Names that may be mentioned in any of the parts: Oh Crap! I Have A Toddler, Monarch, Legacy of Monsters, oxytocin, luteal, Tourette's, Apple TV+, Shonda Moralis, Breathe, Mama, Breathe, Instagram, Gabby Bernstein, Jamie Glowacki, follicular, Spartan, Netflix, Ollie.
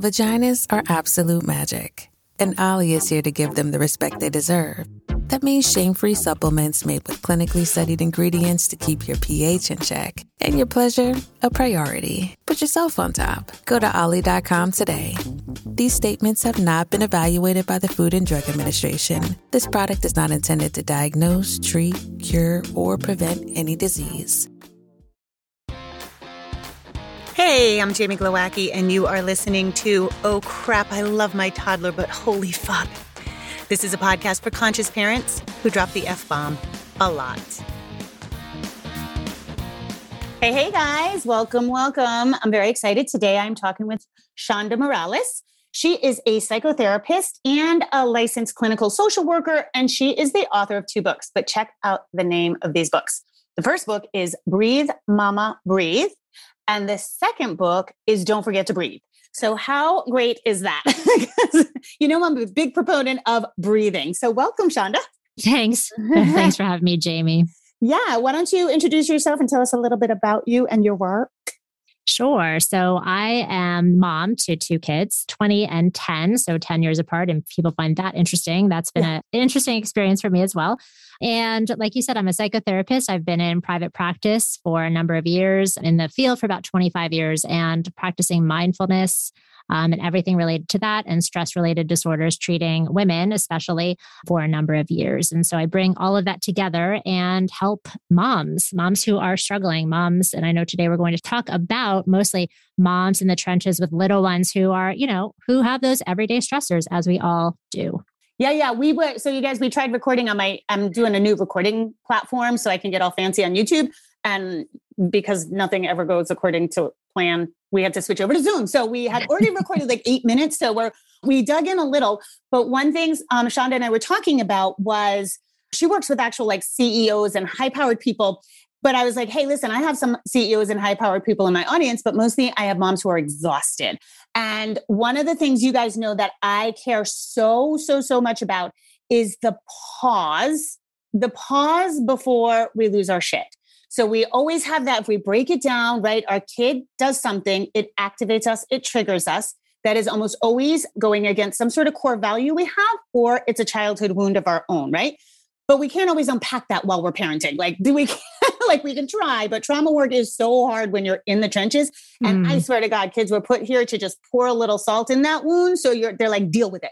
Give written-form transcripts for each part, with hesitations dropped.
Vaginas are absolute magic. And Ollie is here to give them the respect they deserve. That means shame-free supplements made with clinically studied ingredients to keep your pH in check and your pleasure a priority. Put yourself on top. Go to Ollie.com today. These statements have not been evaluated by the Food and Drug Administration. This product is not intended to diagnose, treat, cure, or prevent any disease. Hey, I'm Jamie Glowacki, and you are listening to Oh Crap! I Love My Toddler, But Holy Fuck. This is a podcast for conscious parents who drop the F-bomb a lot. Hey guys. Welcome. I'm very excited. Today I'm talking with Shonda Moralis. She is a psychotherapist and a licensed clinical social worker, and she is the author of two books. But check out the name of these books. The first book is Breathe, Mama, Breathe. And the second book is Don't Forget to Breathe. So how great is that? Because you know, I'm a big proponent of breathing. So welcome, Shonda. Thanks. Thanks for having me, Jamie. Yeah. Why don't you introduce yourself and tell us a little bit about you and your work? Sure. So I am mom to two kids, 20 and 10, so 10 years apart. And people find that interesting. That's been an interesting experience for me as well. And like you said, I'm a psychotherapist. I've been in private practice for a number of years, in the field for about 25 years, and practicing mindfulness and everything related to that, and stress-related disorders, treating women especially, for a number of years. And so I bring all of that together and help moms who are struggling, moms. And I know today we're going to talk about mostly moms in the trenches with little ones who are, you know, who have those everyday stressors, as we all do. Yeah. We were, so you guys, we tried recording on I'm doing a new recording platform so I can get all fancy on YouTube. And because nothing ever goes according to plan, we had to switch over to Zoom. So we had already recorded like 8 minutes. So we dug in a little, but one thing Shonda and I were talking about was she works with actual like CEOs and high powered people. But I was like, hey, listen, I have some CEOs and high powered people in my audience, but mostly I have moms who are exhausted. And one of the things you guys know that I care so much about is the pause before we lose our shit. So we always have that. If we break it down, right? Our kid does something, it activates us, it triggers us. That is almost always going against some sort of core value we have, or it's a childhood wound of our own, right? But we can't always unpack that while we're parenting. We can try, but trauma work is so hard when you're in the trenches. And I swear to God, kids were put here to just pour a little salt in that wound. So they're like, deal with it.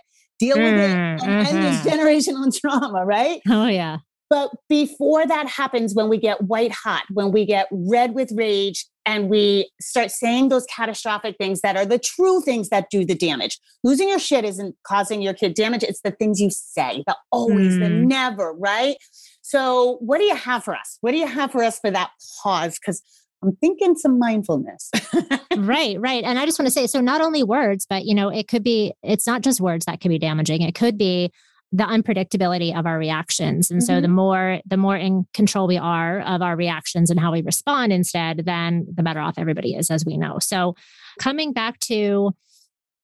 And end this generational trauma, right? Oh yeah. But before that happens, when we get white hot, when we get red with rage, and we start saying those catastrophic things that are the true things that do the damage. Losing your shit isn't causing your kid damage. It's the things you say, the always, the never, right? So what do you have for us? What do you have for us for that pause? Because I'm thinking some mindfulness. Right. And I just want to say, so not only words, but you know, it's not just words that could be damaging. It could be the unpredictability of our reactions. And so the more in control we are of our reactions and how we respond instead, then the better off everybody is, as we know. So coming back to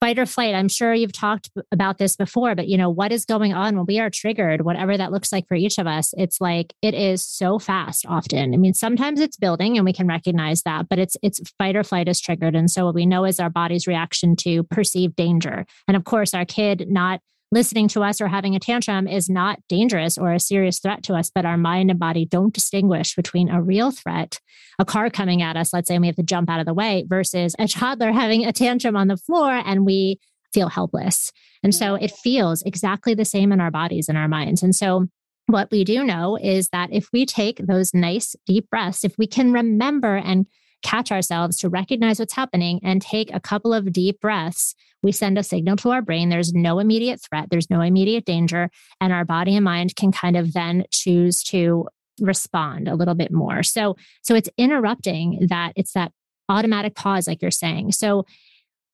fight or flight, I'm sure you've talked about this before, but you know, what is going on when we are triggered, whatever that looks like for each of us, it's like, it is so fast often. I mean, sometimes it's building and we can recognize that, but it's fight or flight is triggered. And so what we know is our body's reaction to perceived danger. And of course, our kid not listening to us or having a tantrum is not dangerous or a serious threat to us, but our mind and body don't distinguish between a real threat, a car coming at us, let's say, and we have to jump out of the way, versus a toddler having a tantrum on the floor and we feel helpless. And so it feels exactly the same in our bodies and our minds. And so what we do know is that if we take those nice deep breaths, if we can remember and catch ourselves to recognize what's happening and take a couple of deep breaths, we send a signal to our brain. There's no immediate threat. There's no immediate danger. And our body and mind can kind of then choose to respond a little bit more. So it's interrupting that. It's that automatic pause, like you're saying. So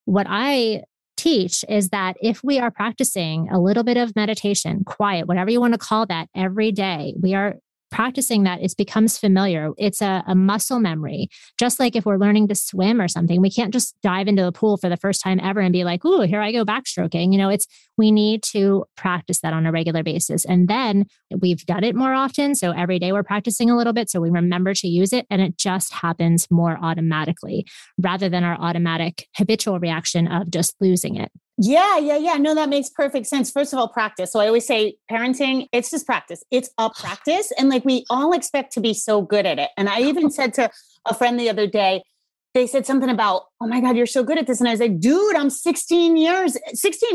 what I teach is that if we are practicing a little bit of meditation, quiet, whatever you want to call that, every day, we are practicing that, it becomes familiar. It's a muscle memory. Just like if we're learning to swim or something, we can't just dive into the pool for the first time ever and be like, ooh, here I go backstroking. You know, we need to practice that on a regular basis. And then we've done it more often. So every day we're practicing a little bit. So we remember to use it and it just happens more automatically rather than our automatic habitual reaction of just losing it. Yeah. No, that makes perfect sense. First of all, practice. So I always say parenting, it's just practice. It's a practice. And like we all expect to be so good at it. And I even said to a friend the other day, they said something about, oh my God, you're so good at this. And I was like, dude, I'm 16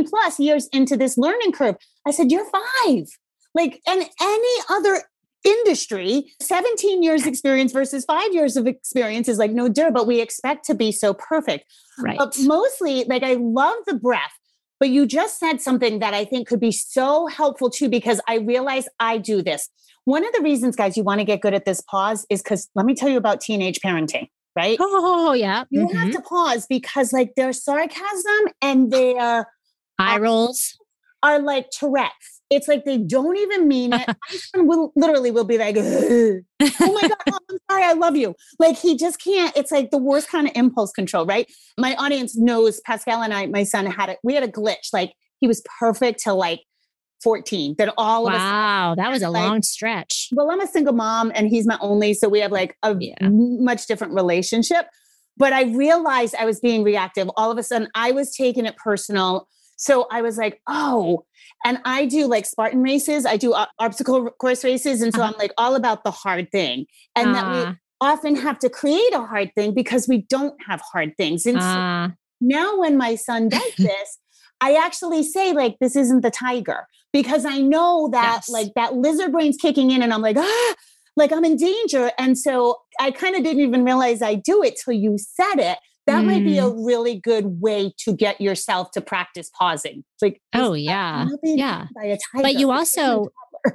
plus years into this learning curve. I said, you're 5. Like in any other industry, 17 years experience versus 5 years of experience is like no dear, but we expect to be so perfect. Right. But mostly, like I love the breath, but you just said something that I think could be so helpful too, because I realize I do this. One of the reasons, guys, you want to get good at this pause is because let me tell you about teenage parenting, right? Oh yeah. You have to pause because like their sarcasm and their eye rolls are like Tourette's. It's like they don't even mean it. My son will literally be like, ugh. Oh my God, Mom, I'm sorry, I love you. Like he just can't, it's like the worst kind of impulse control, right? My audience knows Pascal and I, my son we had a glitch. Like he was perfect till like 14. Then all of us. Wow, that was a long stretch. Well, I'm a single mom and he's my only. So we have like a much different relationship. But I realized I was being reactive. All of a sudden I was taking it personal. So I was like, oh, and I do like Spartan races. I do obstacle course races. And so I'm like all about the hard thing. And that we often have to create a hard thing because we don't have hard things. And so now when my son does this, I actually say like, this isn't the tiger because I know that like that lizard brain's kicking in and I'm like, like I'm in danger. And so I kind of didn't even realize I do it till you said it. That might be a really good way to get yourself to practice pausing. Like, oh yeah. Yeah. But you also,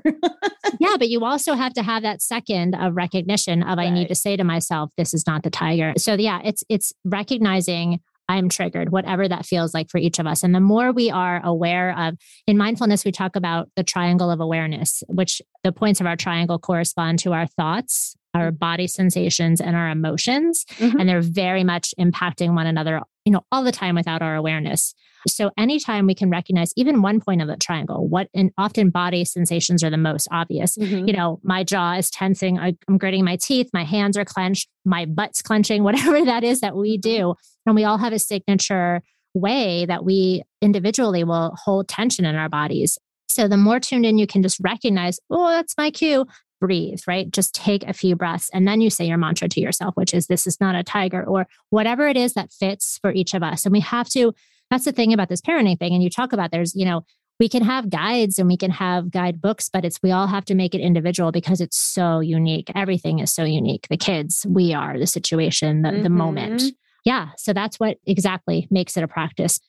but you also have to have that second of recognition of, I need to say to myself, this is not the tiger. So yeah, it's recognizing I'm triggered, whatever that feels like for each of us. And the more we are aware of, in mindfulness, we talk about the triangle of awareness, which the points of our triangle correspond to our thoughts, our body sensations, and our emotions. And they're very much impacting one another, you know, all the time without our awareness. So anytime we can recognize even one point of the triangle, and often body sensations are the most obvious. You know, my jaw is tensing, I'm gritting my teeth, my hands are clenched, my butt's clenching, whatever that is that we do. And we all have a signature way that we individually will hold tension in our bodies. So the more tuned in you can just recognize, oh, that's my cue. Breathe, right? Just take a few breaths. And then you say your mantra to yourself, which is, this is not a tiger, or whatever it is that fits for each of us. And we have to, that's the thing about this parenting thing. And you talk about there's, you know, we can have guides and we can have guide books, but we all have to make it individual because it's so unique. Everything is so unique. The kids, we are, the situation, the moment. Yeah. So that's what exactly makes it a practice.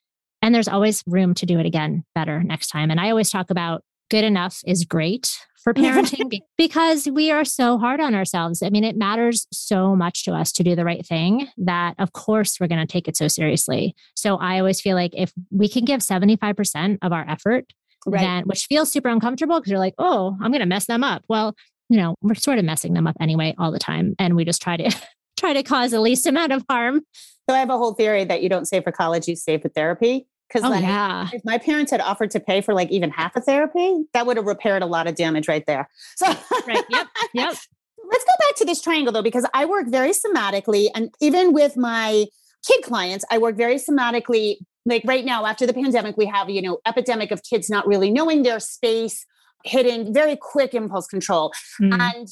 And there's always room to do it again, better next time. And I always talk about good enough is great for parenting because we are so hard on ourselves. I mean, it matters so much to us to do the right thing that of course we're going to take it so seriously. So I always feel like if we can give 75% of our effort, then, which feels super uncomfortable because you're like, oh, I'm going to mess them up. Well, you know, we're sort of messing them up anyway all the time. And we just try to cause the least amount of harm. So I have a whole theory that you don't save for college, you save for therapy. Because if my parents had offered to pay for like even half a therapy, that would have repaired a lot of damage right there. So Yep. Let's go back to this triangle though, because I work very somatically. And even with my kid clients, I work very somatically. Like right now, after the pandemic, we have, you know, epidemic of kids not really knowing their space, hitting very quick impulse control. And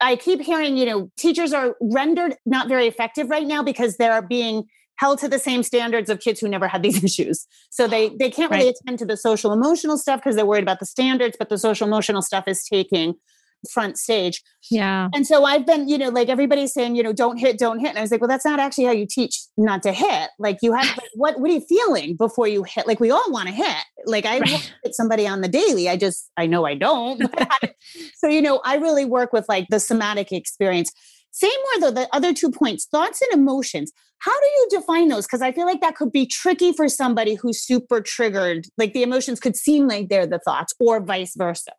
I keep hearing, you know, teachers are rendered not very effective right now because they are being held to the same standards of kids who never had these issues. So they can't really attend to the social emotional stuff because they're worried about the standards, but the social emotional stuff is taking front stage. Yeah. And so I've been, you know, like everybody's saying, you know, don't hit. And I was like, well, that's not actually how you teach not to hit. Like you have, like, what are you feeling before you hit? Like we all want to hit. Like I won't hit somebody on the daily. I know I don't. So, you know, I really work with like the somatic experience. Say more, though, the other 2 points, thoughts and emotions. How do you define those? Because I feel like that could be tricky for somebody who's super triggered. Like the emotions could seem like they're the thoughts or vice versa.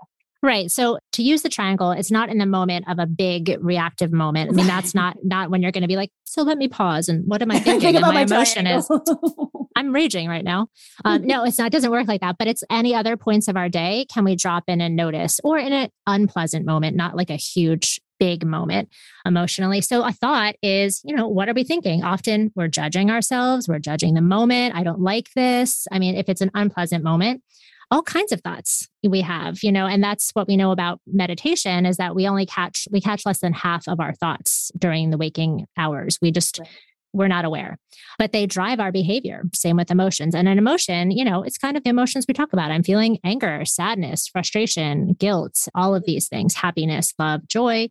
Right. So to use the triangle, it's not in the moment of a big reactive moment. I mean, that's not when you're going to be like, so let me pause. And what am I thinking? Think about my emotion is, I'm raging right now. No, it's not. It doesn't work like that. But it's any other points of our day. Can we drop in and notice, or in an unpleasant moment, not like a huge, big moment emotionally. So a thought is, you know, what are we thinking? Often we're judging ourselves. We're judging the moment. I don't like this. I mean, if it's an unpleasant moment, all kinds of thoughts we have, you know, and that's what we know about meditation is that we only catch less than half of our thoughts during the waking hours. We just, we're not aware, but they drive our behavior. Same with emotions. And an emotion, you know, it's kind of the emotions we talk about. I'm feeling anger, sadness, frustration, guilt, all of these things, happiness, love, joy.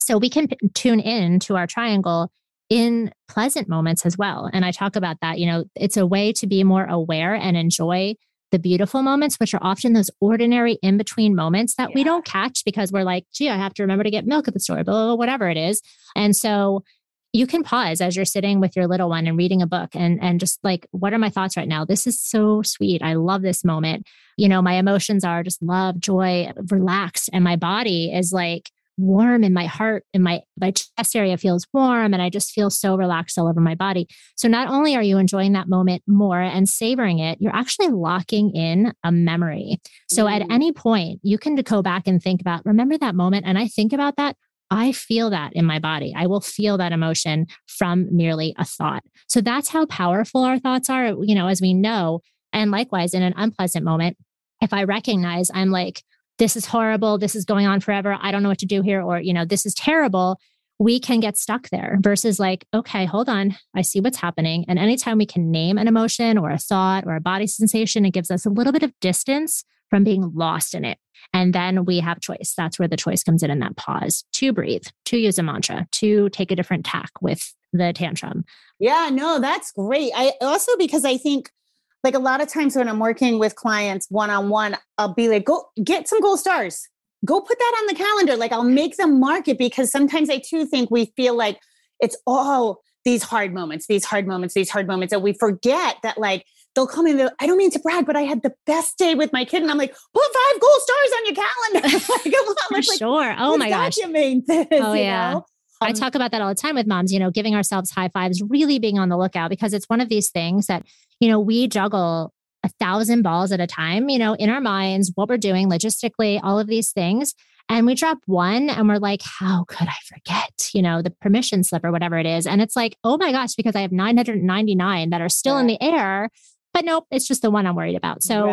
So we can tune in to our triangle in pleasant moments as well. And I talk about that, you know, it's a way to be more aware and enjoy the beautiful moments, which are often those ordinary in-between moments that we don't catch because we're like, gee, I have to remember to get milk at the store, blah, blah, blah, whatever it is. And so you can pause as you're sitting with your little one and reading a book and just like, what are my thoughts right now? This is so sweet. I love this moment. You know, my emotions are just love, joy, relaxed. And my body is like warm in my heart, and my chest area feels warm, and I just feel so relaxed all over my body. So not only are you enjoying that moment more and savoring it, you're actually locking in a memory. So at any point, you can go back and think about, remember that moment? And I think about that. I feel that in my body. I will feel that emotion from merely a thought. So that's how powerful our thoughts are, you know, as we know. And likewise, in an unpleasant moment, if I recognize I'm like, this is horrible. This is going on forever. I don't know what to do here. Or, you know, this is terrible. We can get stuck there versus like, okay, hold on. I see what's happening. And anytime we can name an emotion or a thought or a body sensation, it gives us a little bit of distance from being lost in it. And then we have choice. That's where the choice comes in that pause to breathe, to use a mantra, to take a different tack with the tantrum. Yeah, no, that's great. I also, because I think, like a lot of times when I'm working with clients one-on-one, I'll be like, go get some gold stars. Go put that on the calendar. Like I'll make them mark it because sometimes I too think we feel like it's all these hard moments, these hard moments, these hard moments. And we forget that like, they'll come in, I don't mean to brag, but I had the best day with my kid. And I'm like, put 5 gold stars on your calendar. Like, come on, let's like, sure. Oh my gosh. Document this, oh yeah. You know? I talk about that all the time with moms, you know, giving ourselves high fives, really being on the lookout because it's one of these things that, you know, we juggle 1,000 balls at a time, you know, in our minds, what we're doing logistically, all of these things. And we drop one and we're like, how could I forget, you know, the permission slip or whatever it is. And it's like, oh my gosh, because I have 999 that are still in the air, but nope, it's just the one I'm worried about. So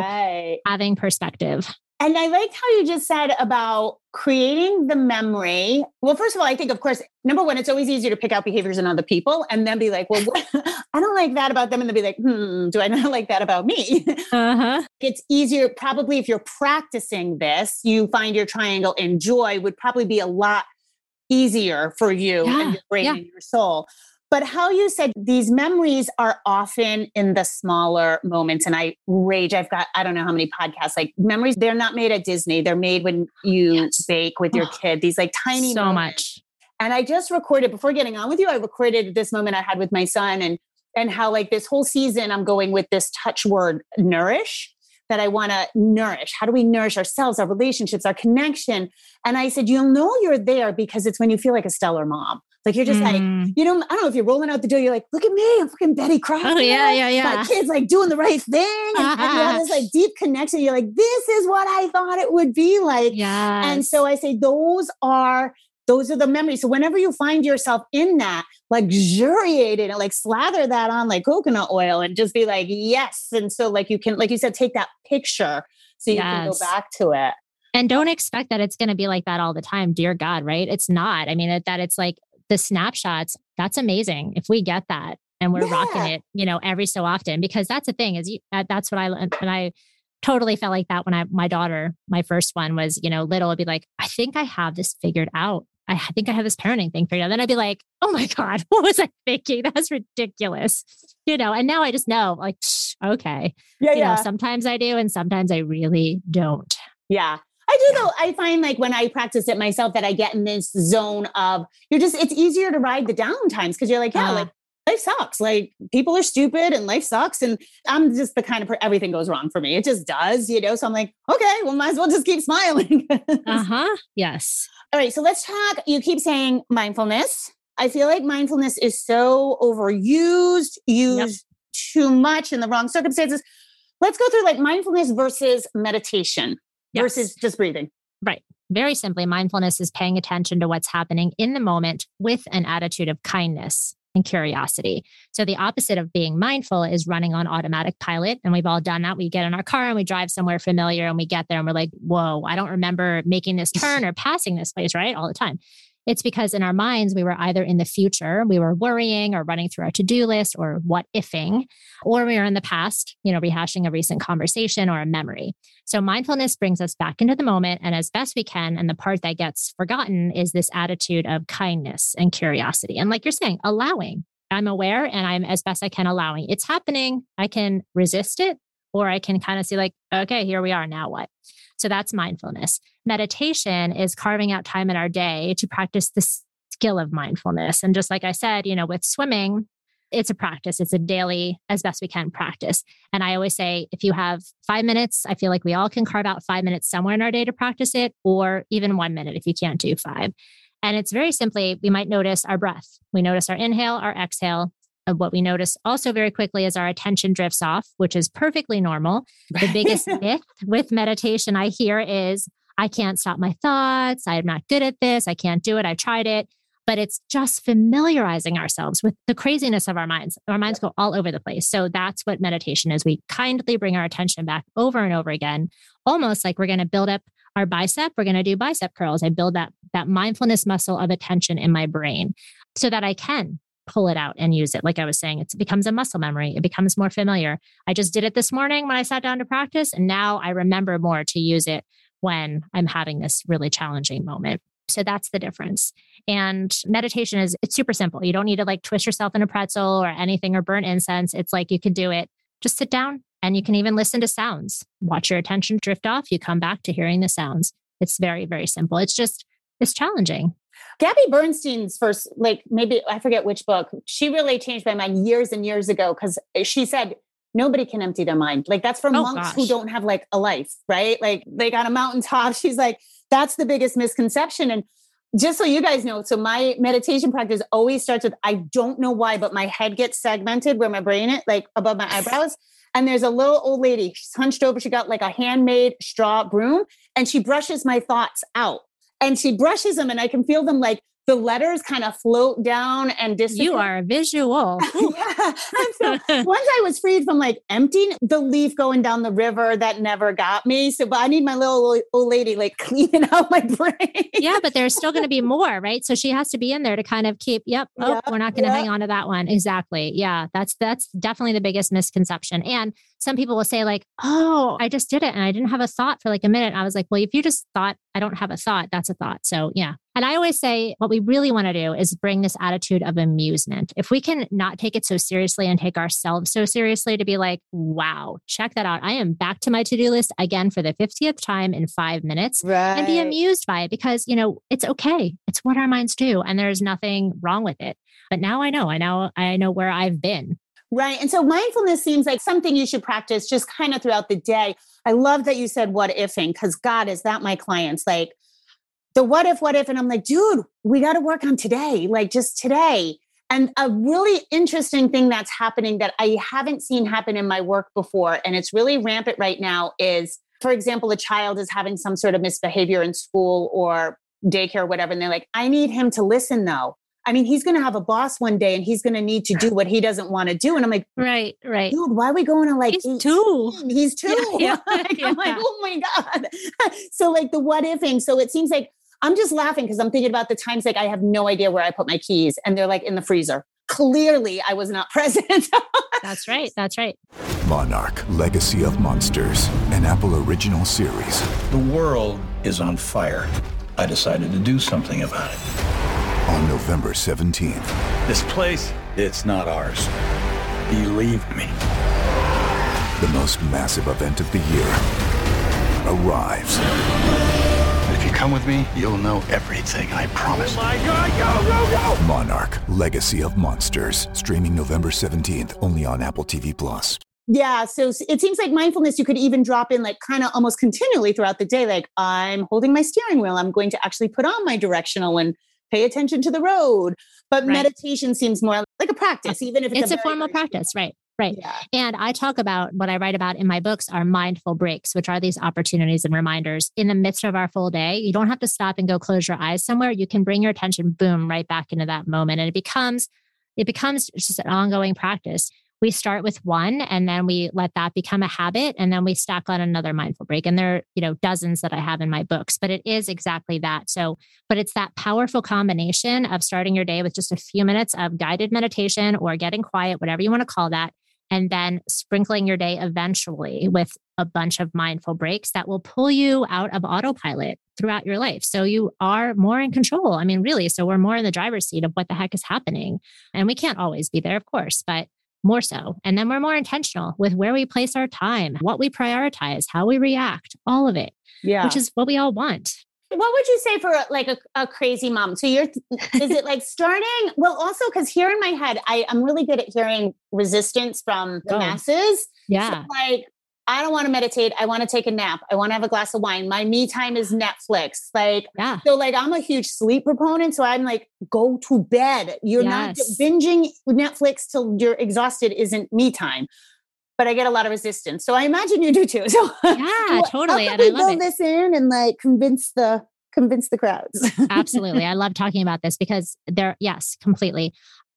having perspective. And I liked how you just said about creating the memory. Well, first of all, I think, of course, number one, it's always easier to pick out behaviors in other people and then be like, well, what? I don't like that about them. And then be like, do I not like that about me? Uh-huh. It's easier. Probably if you're practicing this, you find your triangle in joy would probably be a lot easier for you and your brain and your soul. But how you said these memories are often in the smaller moments. And I rage. I've got, I don't know how many podcasts, like memories, they're not made at Disney. They're made when you bake with your kid, these like tiny moments. And I just recorded before getting on with you. I recorded this moment I had with my son and how like this whole season I'm going with this touch word nourish, that I want to nourish. How do we nourish ourselves, our relationships, our connection? And I said, you'll know you're there because it's when you feel like a stellar mom. Like you're just like, you know, I don't know if you're rolling out the door, you're like, look at me, I'm fucking Betty Crocker. Oh yeah. My kid's like doing the right thing. And you have this like deep connection. You're like, this is what I thought it would be like. Yes. And so I say, those are the memories. So whenever you find yourself in that, luxuriate it and like slather that on like coconut oil and just be like, yes. And so like, you can, like you said, take that picture so you can go back to it. And don't expect that it's going to be like that all the time. Dear God, right? It's not. I mean, that it's like, the snapshots, that's amazing. If we get that and we're rocking it, you know, every so often, because that's the thing is that's what I learned. And I totally felt like that when my daughter, my first one was, you know, little, I'd be like, I think I have this figured out. I think I have this parenting thing figured out. Then I'd be like, oh my God, what was I thinking? That's ridiculous. You know, and now I just know like, okay. Yeah, you know, sometimes I do. And sometimes I really don't. Yeah. I I do though. I find like when I practice it myself that I get in this zone of it's easier to ride the down times. Cause you're like, yeah, like life sucks. Like people are stupid and life sucks. And I'm just the kind of, everything goes wrong for me. It just does, you know? So I'm like, okay, well might as well just keep smiling. Uh-huh. Yes. All right. So let's talk. You keep saying mindfulness. I feel like mindfulness is so overused, too much in the wrong circumstances. Let's go through like mindfulness versus meditation versus just breathing. Right. Very simply, mindfulness is paying attention to what's happening in the moment with an attitude of kindness and curiosity. So the opposite of being mindful is running on automatic pilot. And we've all done that. We get in our car and we drive somewhere familiar and we get there and we're like, whoa, I don't remember making this turn or passing this place, right? All the time. It's because in our minds, we were either in the future, we were worrying or running through our to-do list or what ifing, or we were in the past, rehashing a recent conversation or a memory. So mindfulness brings us back into the moment and as best we can. And the part that gets forgotten is this attitude of kindness and curiosity. And like you're saying, allowing. I'm aware and I'm as best I can allowing. It's happening. I can resist it or I can kind of see like, okay, here we are. Now what? So that's mindfulness. Meditation is carving out time in our day to practice the skill of mindfulness. And just like I said, with swimming, it's a practice. It's a daily, as best we can, practice. And I always say, if you have 5 minutes, I feel like we all can carve out 5 minutes somewhere in our day to practice it, or even 1 minute if you can't do 5. And it's very simply, we might notice our breath. We notice our inhale, our exhale. And what we notice also very quickly is our attention drifts off, which is perfectly normal. The biggest myth with meditation I hear is, I can't stop my thoughts. I'm not good at this. I can't do it. I've tried it. But it's just familiarizing ourselves with the craziness of our minds. Our minds go all over the place. So that's what meditation is. We kindly bring our attention back over and over again, almost like we're going to build up our bicep. We're going to do bicep curls. I build that mindfulness muscle of attention in my brain so that I can pull it out and use it. Like I was saying, it becomes a muscle memory. It becomes more familiar. I just did it this morning when I sat down to practice. And now I remember more to use it when I'm having this really challenging moment. So that's the difference. And meditation it's super simple. You don't need to like twist yourself in a pretzel or anything or burn incense. It's like, you can do it. Just sit down and you can even listen to sounds, watch your attention drift off. You come back to hearing the sounds. It's very, very simple. It's challenging. Gabby Bernstein's first, I forget which book, she really changed my mind years and years ago because she said, nobody can empty their mind. Like that's for monks who don't have like a life, right? Like they got a mountaintop. She's like, that's the biggest misconception. And just so you guys know, so my meditation practice always starts with, I don't know why, but my head gets segmented where my brain is, like above my eyebrows. And there's a little old lady, she's hunched over. She got like a handmade straw broom and she brushes my thoughts out. And she brushes them and I can feel them like the letters kind of float down and disappear. You are visual. Yeah. And so once I was freed from like emptying the leaf going down the river, that never got me. So, but I need my little old lady like cleaning out my brain. Yeah, but there's still going to be more, right? So she has to be in there to kind of keep, we're not going to hang on to that one. Exactly. Yeah, that's definitely the biggest misconception. And some people will say like, oh, I just did it and I didn't have a thought for like a minute. I was like, well, if you just thought, I don't have a thought, that's a thought. So yeah. And I always say what we really want to do is bring this attitude of amusement. If we can not take it so seriously and take ourselves so seriously to be like, wow, check that out. I am back to my to-do list again for the 50th time in 5 minutes and be amused by it because, it's okay. It's what our minds do and there's nothing wrong with it. But now I know where I've been. Right. And so mindfulness seems like something you should practice just kind of throughout the day. I love that you said what ifing because God, is that my clients like, the what if, and I'm like, dude, we got to work on today, like just today. And a really interesting thing that's happening that I haven't seen happen in my work before, and it's really rampant right now is, for example, a child is having some sort of misbehavior in school or daycare or whatever. And they're like, I need him to listen though. I mean, he's going to have a boss one day and he's going to need to do what he doesn't want to do. And I'm like, right. Dude, why are we going to like, he's two. Yeah. I'm like, oh my God. So like the what ifing. So it seems like, I'm just laughing because I'm thinking about the times like I have no idea where I put my keys and they're like in the freezer. Clearly, I was not present. That's right. Monarch, Legacy of Monsters, an Apple original series. The world is on fire. I decided to do something about it. On November 17th. This place, it's not ours. Believe me. The most massive event of the year arrives. If you come with me, you'll know everything, I promise. Oh my God, go, go, go! Monarch, Legacy of Monsters, streaming November 17th, only on Apple TV+. Yeah, so it seems like mindfulness, you could even drop in like kind of almost continually throughout the day. Like, I'm holding my steering wheel. I'm going to actually put on my directional and pay attention to the road. But right. Meditation seems more like a practice, even if it's a formal practice, right? Right. Yeah. And I talk about what I write about in my books are mindful breaks, which are these opportunities and reminders in the midst of our full day. You don't have to stop and go close your eyes somewhere. You can bring your attention, boom, right back into that moment. And it becomes just an ongoing practice. We start with one and then we let that become a habit. And then we stack on another mindful break. And there are, dozens that I have in my books, but it is exactly that. So, but it's that powerful combination of starting your day with just a few minutes of guided meditation or getting quiet, whatever you want to call that. And then sprinkling your day eventually with a bunch of mindful breaks that will pull you out of autopilot throughout your life. So you are more in control. I mean, really, so we're more in the driver's seat of what the heck is happening. And we can't always be there, of course, but more so. And then we're more intentional with where we place our time, what we prioritize, how we react, all of it, which is what we all want. What would you say for like a crazy mom? So is it like starting? Well, also, because here in my head, I'm really good at hearing resistance from the masses. Yeah. So like, I don't want to meditate. I want to take a nap. I want to have a glass of wine. My me time is Netflix. Like, So like, I'm a huge sleep proponent. So I'm like, go to bed. You're not binging Netflix till you're exhausted isn't me time. But I get a lot of resistance. So I imagine you do too. So yeah, totally. And I love it. This in and like convince the crowds. Absolutely. I love talking about this because completely.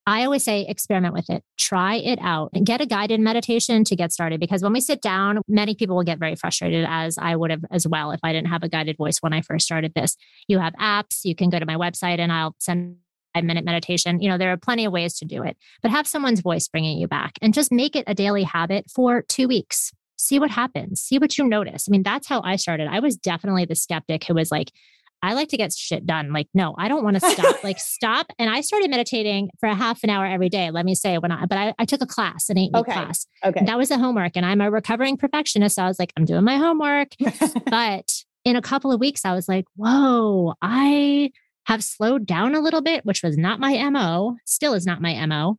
I always say, experiment with it, try it out and get a guided meditation to get started. Because when we sit down, many people will get very frustrated, as I would have as well. If I didn't have a guided voice when I first started this, you have apps, you can go to my website and I'll send 5-minute meditation. There are plenty of ways to do it, but have someone's voice bringing you back and just make it a daily habit for 2 weeks. See what happens. See what you notice. I mean, that's how I started. I was definitely the skeptic who was like, I like to get shit done. Like, no, I don't want to stop. Stop. And I started meditating for a half an hour every day. Let me say I took a class, an 8-week class. Okay. That was the homework. And I'm a recovering perfectionist. So I was like, I'm doing my homework. But in a couple of weeks, I was like, whoa, I have slowed down a little bit, which was not my MO, still is not my MO.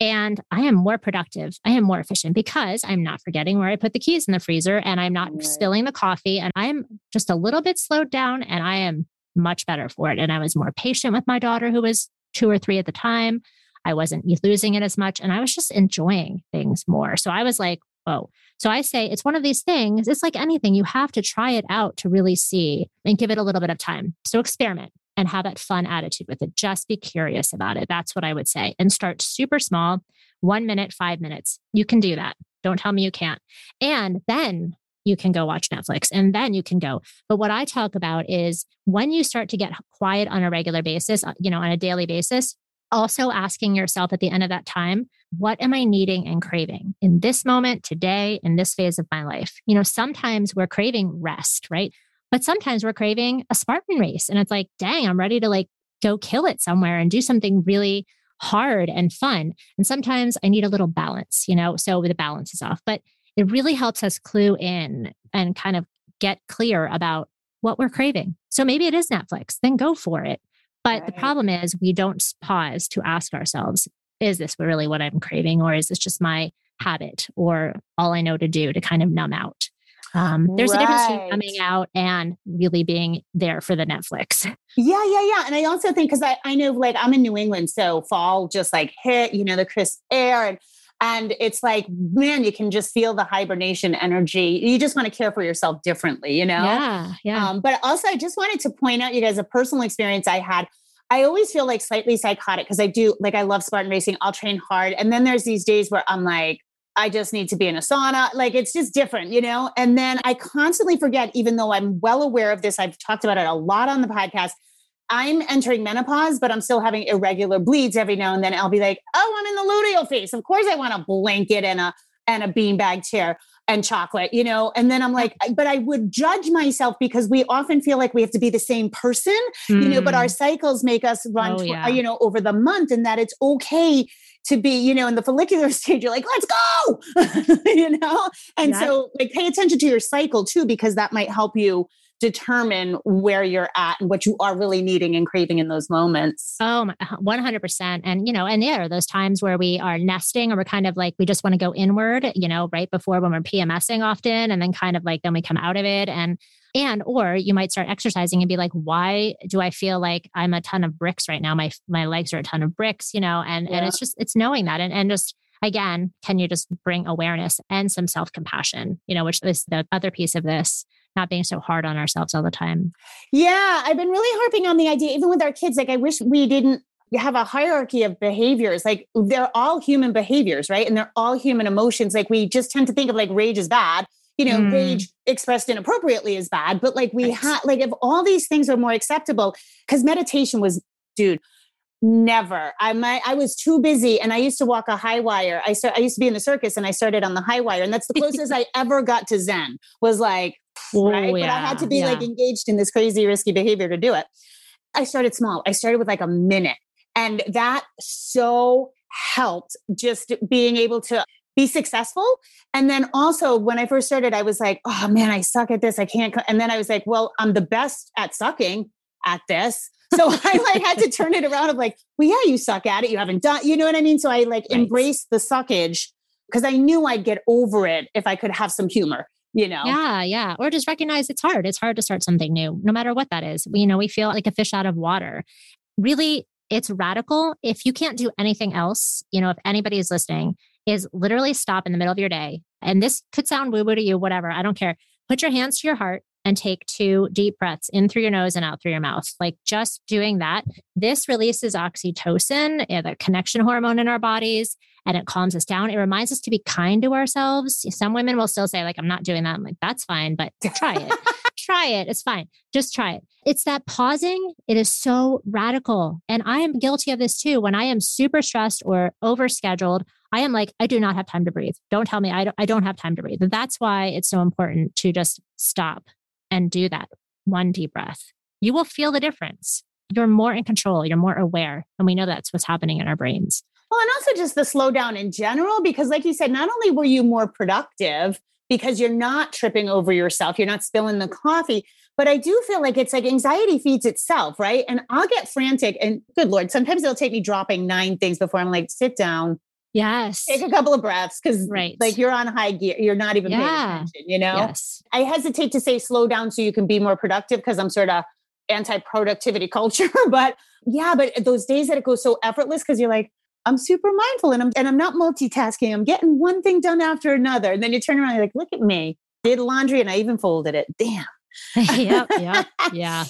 And I am more productive. I am more efficient because I'm not forgetting where I put the keys in the freezer and I'm not spilling the coffee. And I'm just a little bit slowed down and I am much better for it. And I was more patient with my daughter who was 2 or 3 at the time. I wasn't losing it as much. And I was just enjoying things more. So I was like, whoa. So I say it's one of these things. It's like anything. You have to try it out to really see and give it a little bit of time. So experiment. And have that fun attitude with it. Just be curious about it. That's what I would say. And start super small, 1 minute, 5 minutes. You can do that. Don't tell me you can't. And then you can go watch Netflix and then you can go. But what I talk about is when you start to get quiet on a regular basis, on a daily basis, also asking yourself at the end of that time, what am I needing and craving in this moment, today, in this phase of my life? Sometimes we're craving rest, right? But sometimes we're craving a Spartan race and it's like, dang, I'm ready to go kill it somewhere and do something really hard and fun. And sometimes I need a little balance, so the balance is off, but it really helps us clue in and kind of get clear about what we're craving. So maybe it is Netflix, then go for it. But The problem is we don't pause to ask ourselves, is this really what I'm craving? Or is this just my habit or all I know to do to kind of numb out? There's a difference between coming out and really being there for the Netflix. Yeah. And I also think, cause I know I'm in New England, so fall just hit, the crisp air and it's like, man, you can just feel the hibernation energy. You just want to care for yourself differently, Yeah. But also I just wanted to point out, you guys, a personal experience I had. I always feel slightly psychotic cause I do I love Spartan racing. I'll train hard. And then there's these days where I'm like, I just need to be in a sauna. It's just different, And then I constantly forget, even though I'm well aware of this, I've talked about it a lot on the podcast. I'm entering menopause, but I'm still having irregular bleeds every now and then. I'll be like, oh, I'm in the luteal phase. Of course I want a blanket and a beanbag chair and chocolate, And then I'm like, but I would judge myself because we often feel like we have to be the same person, but our cycles make us run, over the month, and that it's okay to be, in the follicular stage, you're like, let's go, And so pay attention to your cycle too, because that might help you determine where you're at and what you are really needing and craving in those moments. Oh, 100%. And, you know, and there are those times where we are nesting or we're kind of like, we just want to go inward, you know, right before when we're PMSing often, and then kind of like, then we come out of it and, or you might start exercising and be like, why do I feel like I'm a ton of bricks right now? My legs are a ton of bricks, you know, and it's just, it's knowing that and just, again, can you just bring awareness and some self-compassion, you know, which is the other piece of this. Not being so hard on ourselves all the time. Yeah. I've been really harping on the idea, even with our kids, like I wish we didn't have a hierarchy of behaviors. Like they're all human behaviors, right? And they're all human emotions. Like we just tend to think of like rage is bad, you know, rage expressed inappropriately is bad, but like we had, like if all these things were more acceptable, because meditation was, dude, never. I was too busy and I used to walk a high wire. I used to be in the circus and I started on the high wire. And that's the closest I ever got to Zen was like, right? But I had to be like engaged in this crazy risky behavior to do it. I started small. I started with like a minute, and that so helped just being able to be successful. And then also when I first started, I was like, oh man, I suck at this. I can't. And then I was like, well, I'm the best at sucking at this. So I like had to turn it around of like, well, yeah, you suck at it. You haven't done, you know what I mean? So I like embraced the suckage because I knew I'd get over it if I could have some humor. You know? Yeah. Yeah. Or just recognize it's hard. It's hard to start something new, no matter what that is. We, you know, we feel like a fish out of water. Really, it's radical. If you can't do anything else, you know, if anybody is listening, is literally stop in the middle of your day. And this could sound woo-woo to you, whatever. I don't care. Put your hands to your heart and take 2 deep breaths in through your nose and out through your mouth. Like just doing that, this releases oxytocin, the connection hormone in our bodies, and it calms us down. It reminds us to be kind to ourselves. Some women will still say like, I'm not doing that. I'm like, that's fine, but try it. Try it. It's fine. Just try it. It's that pausing. It is so radical. And I am guilty of this too. When I am super stressed or overscheduled, I am like, I do not have time to breathe. Don't tell me I don't have time to breathe. But that's why it's so important to just stop and do that one deep breath. You will feel the difference. You're more in control. You're more aware. And we know that's what's happening in our brains. Well, and also just the slowdown in general, because like you said, not only were you more productive because you're not tripping over yourself, you're not spilling the coffee, but I do feel like it's like anxiety feeds itself, right? And I'll get frantic and good Lord, sometimes it'll take me dropping 9 things before I'm like, sit down. Yes. Take a couple of breaths because like you're on high gear. You're not even paying attention, you know? Yes. I hesitate to say slow down so you can be more productive because I'm sort of anti-productivity culture. But those days that it goes so effortless because you're like, I'm super mindful and I'm not multitasking. I'm getting one thing done after another. And then you turn around and you're like, look at me. Did laundry and I even folded it. Damn. Yeah.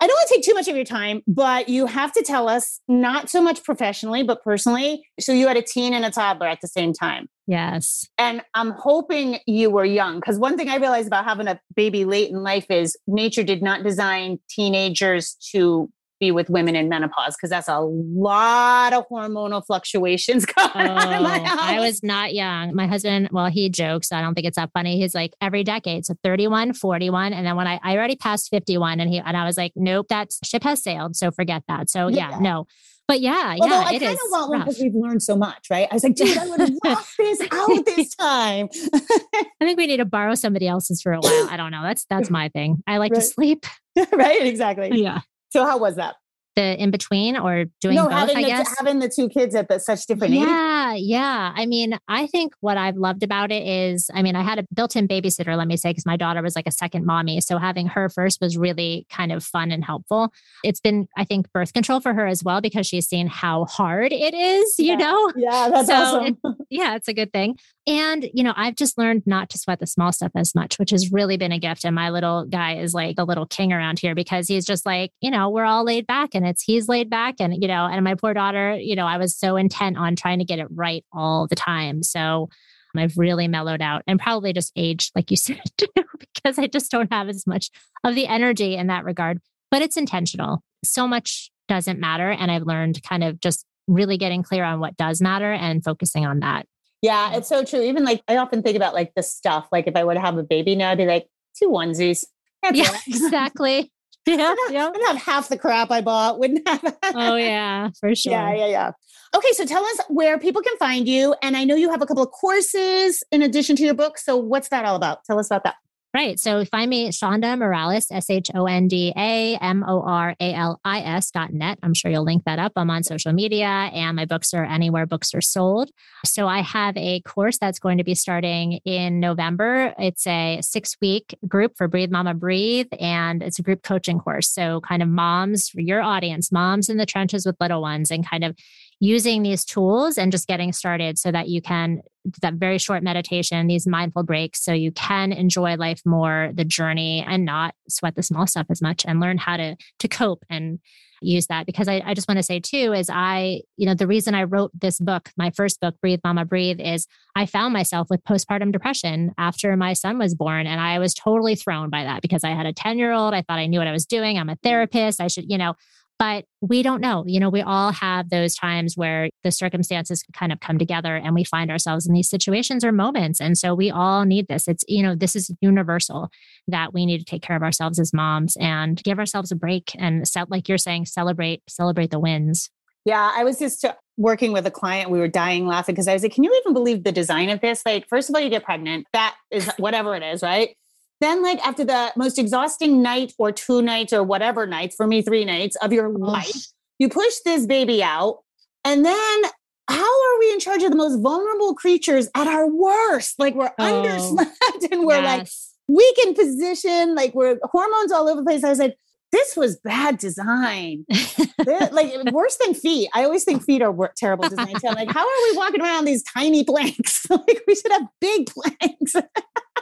I don't want to take too much of your time, but you have to tell us, not so much professionally, but personally. So you had a teen and a toddler at the same time. Yes. And I'm hoping you were young, because one thing I realized about having a baby late in life is nature did not design teenagers to be with women in menopause, because that's a lot of hormonal fluctuations going on in my house. I was not young. My husband, well, he jokes. I don't think it's that funny. He's like every decade. So 31, 41. And then when I already passed 51 and I was like, nope, that ship has sailed. So forget that. So no. But although I kind of want one because we've learned so much, right? I was like, dude, I would have rocked this out this time. I think we need to borrow somebody else's for a while. I don't know. That's my thing. I like to sleep. Right. Exactly. Yeah. So how was that? The in between or doing both, I guess? Having the 2 kids at such different ages. Yeah. I mean, I think what I've loved about it is, I mean, I had a built-in babysitter, let me say, because my daughter was like a second mommy. So having her first was really kind of fun and helpful. It's been, I think, birth control for her as well, because she's seen how hard it is, you know? Yeah, that's awesome. It's a good thing. And, you know, I've just learned not to sweat the small stuff as much, which has really been a gift. And my little guy is like the little king around here because he's just like, you know, we're all laid back and he's laid back. And, you know, and my poor daughter, you know, I was so intent on trying to get it right all the time. So I've really mellowed out and probably just aged, like you said, because I just don't have as much of the energy in that regard, but it's intentional. So much doesn't matter. And I've learned kind of just really getting clear on what does matter and focusing on that. Yeah, it's so true. Even like, I often think about like the stuff, like if I were to have a baby now, I'd be like 2 onesies. Exactly. Yeah. Wouldn't have half the crap I bought. Wouldn't have. Oh yeah, for sure. Yeah. Okay. So tell us where people can find you. And I know you have a couple of courses in addition to your book. So what's that all about? Tell us about that. Right. So find me Shonda Moralis, ShondaMoralis.net. I'm sure you'll link that up. I'm on social media and my books are anywhere books are sold. So I have a course that's going to be starting in November. It's a 6-week group for Breathe, Mama, Breathe. And it's a group coaching course. So kind of moms, your audience, moms in the trenches with little ones and kind of using these tools and just getting started so that you can do that very short meditation, these mindful breaks, so you can enjoy life more, the journey, and not sweat the small stuff as much and learn how to cope and use that. Because I just want to say too, is the reason I wrote this book, my first book, Breathe, Mama, Breathe, is I found myself with postpartum depression after my son was born. And I was totally thrown by that because I had a 10-year-old. I thought I knew what I was doing. I'm a therapist. I should, but we don't know, we all have those times where the circumstances kind of come together and we find ourselves in these situations or moments. And so we all need this. It's, this is universal that we need to take care of ourselves as moms and give ourselves a break and like you're saying, celebrate the wins. Yeah. I was just working with a client. We were dying laughing because I was like, can you even believe the design of this? Like, first of all, you get pregnant. That is whatever it is, right? Then like after the most exhausting night or 2 nights or whatever nights, for me, 3 nights of your life, you push this baby out. And then how are we in charge of the most vulnerable creatures at our worst? Like we're underslept and we're like weak in position, like we're hormones all over the place. I was like, this was bad design. Like worse than feet. I always think feet are terrible design. So I'm like, how are we walking around these tiny planks? Like we should have big planks.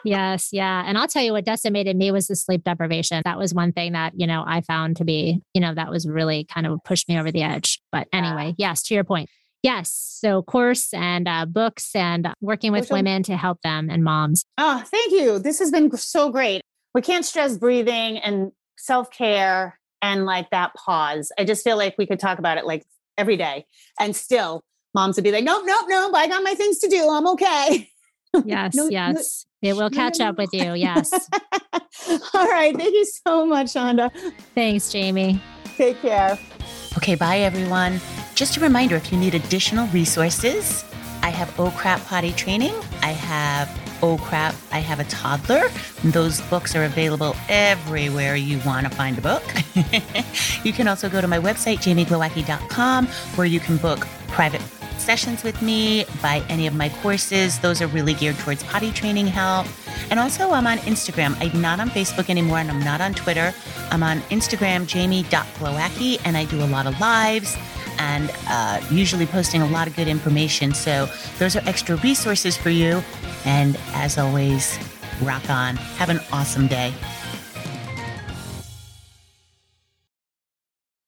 Yes. Yeah. And I'll tell you what decimated me was the sleep deprivation. That was one thing that, I found to be, that was really kind of pushed me over the edge. But anyway, yes, to your point. Yes. So course and books and working with women to help them and moms. Oh, thank you. This has been so great. We can't stress breathing and self-care and like that pause. I just feel like we could talk about it like every day and still moms would be like, nope. I got my things to do. I'm okay. Yes. Yes. It will catch up with you. Yes. All right. Thank you so much, Shonda. Thanks, Jamie. Take care. Okay. Bye, everyone. Just a reminder, if you need additional resources, I have Oh Crap! Potty Training. I have Oh Crap! I Have a Toddler. Those books are available everywhere you want to find a book. You can also go to my website, jamieglowacki.com, where you can book private sessions with me, buy any of my courses. Those are really geared towards potty training help. And also I'm on Instagram. I'm not on Facebook anymore and I'm not on Twitter. I'm on Instagram, jamie.glowacki, and I do a lot of lives and usually posting a lot of good information. So those are extra resources for you. And as always, rock on. Have an awesome day.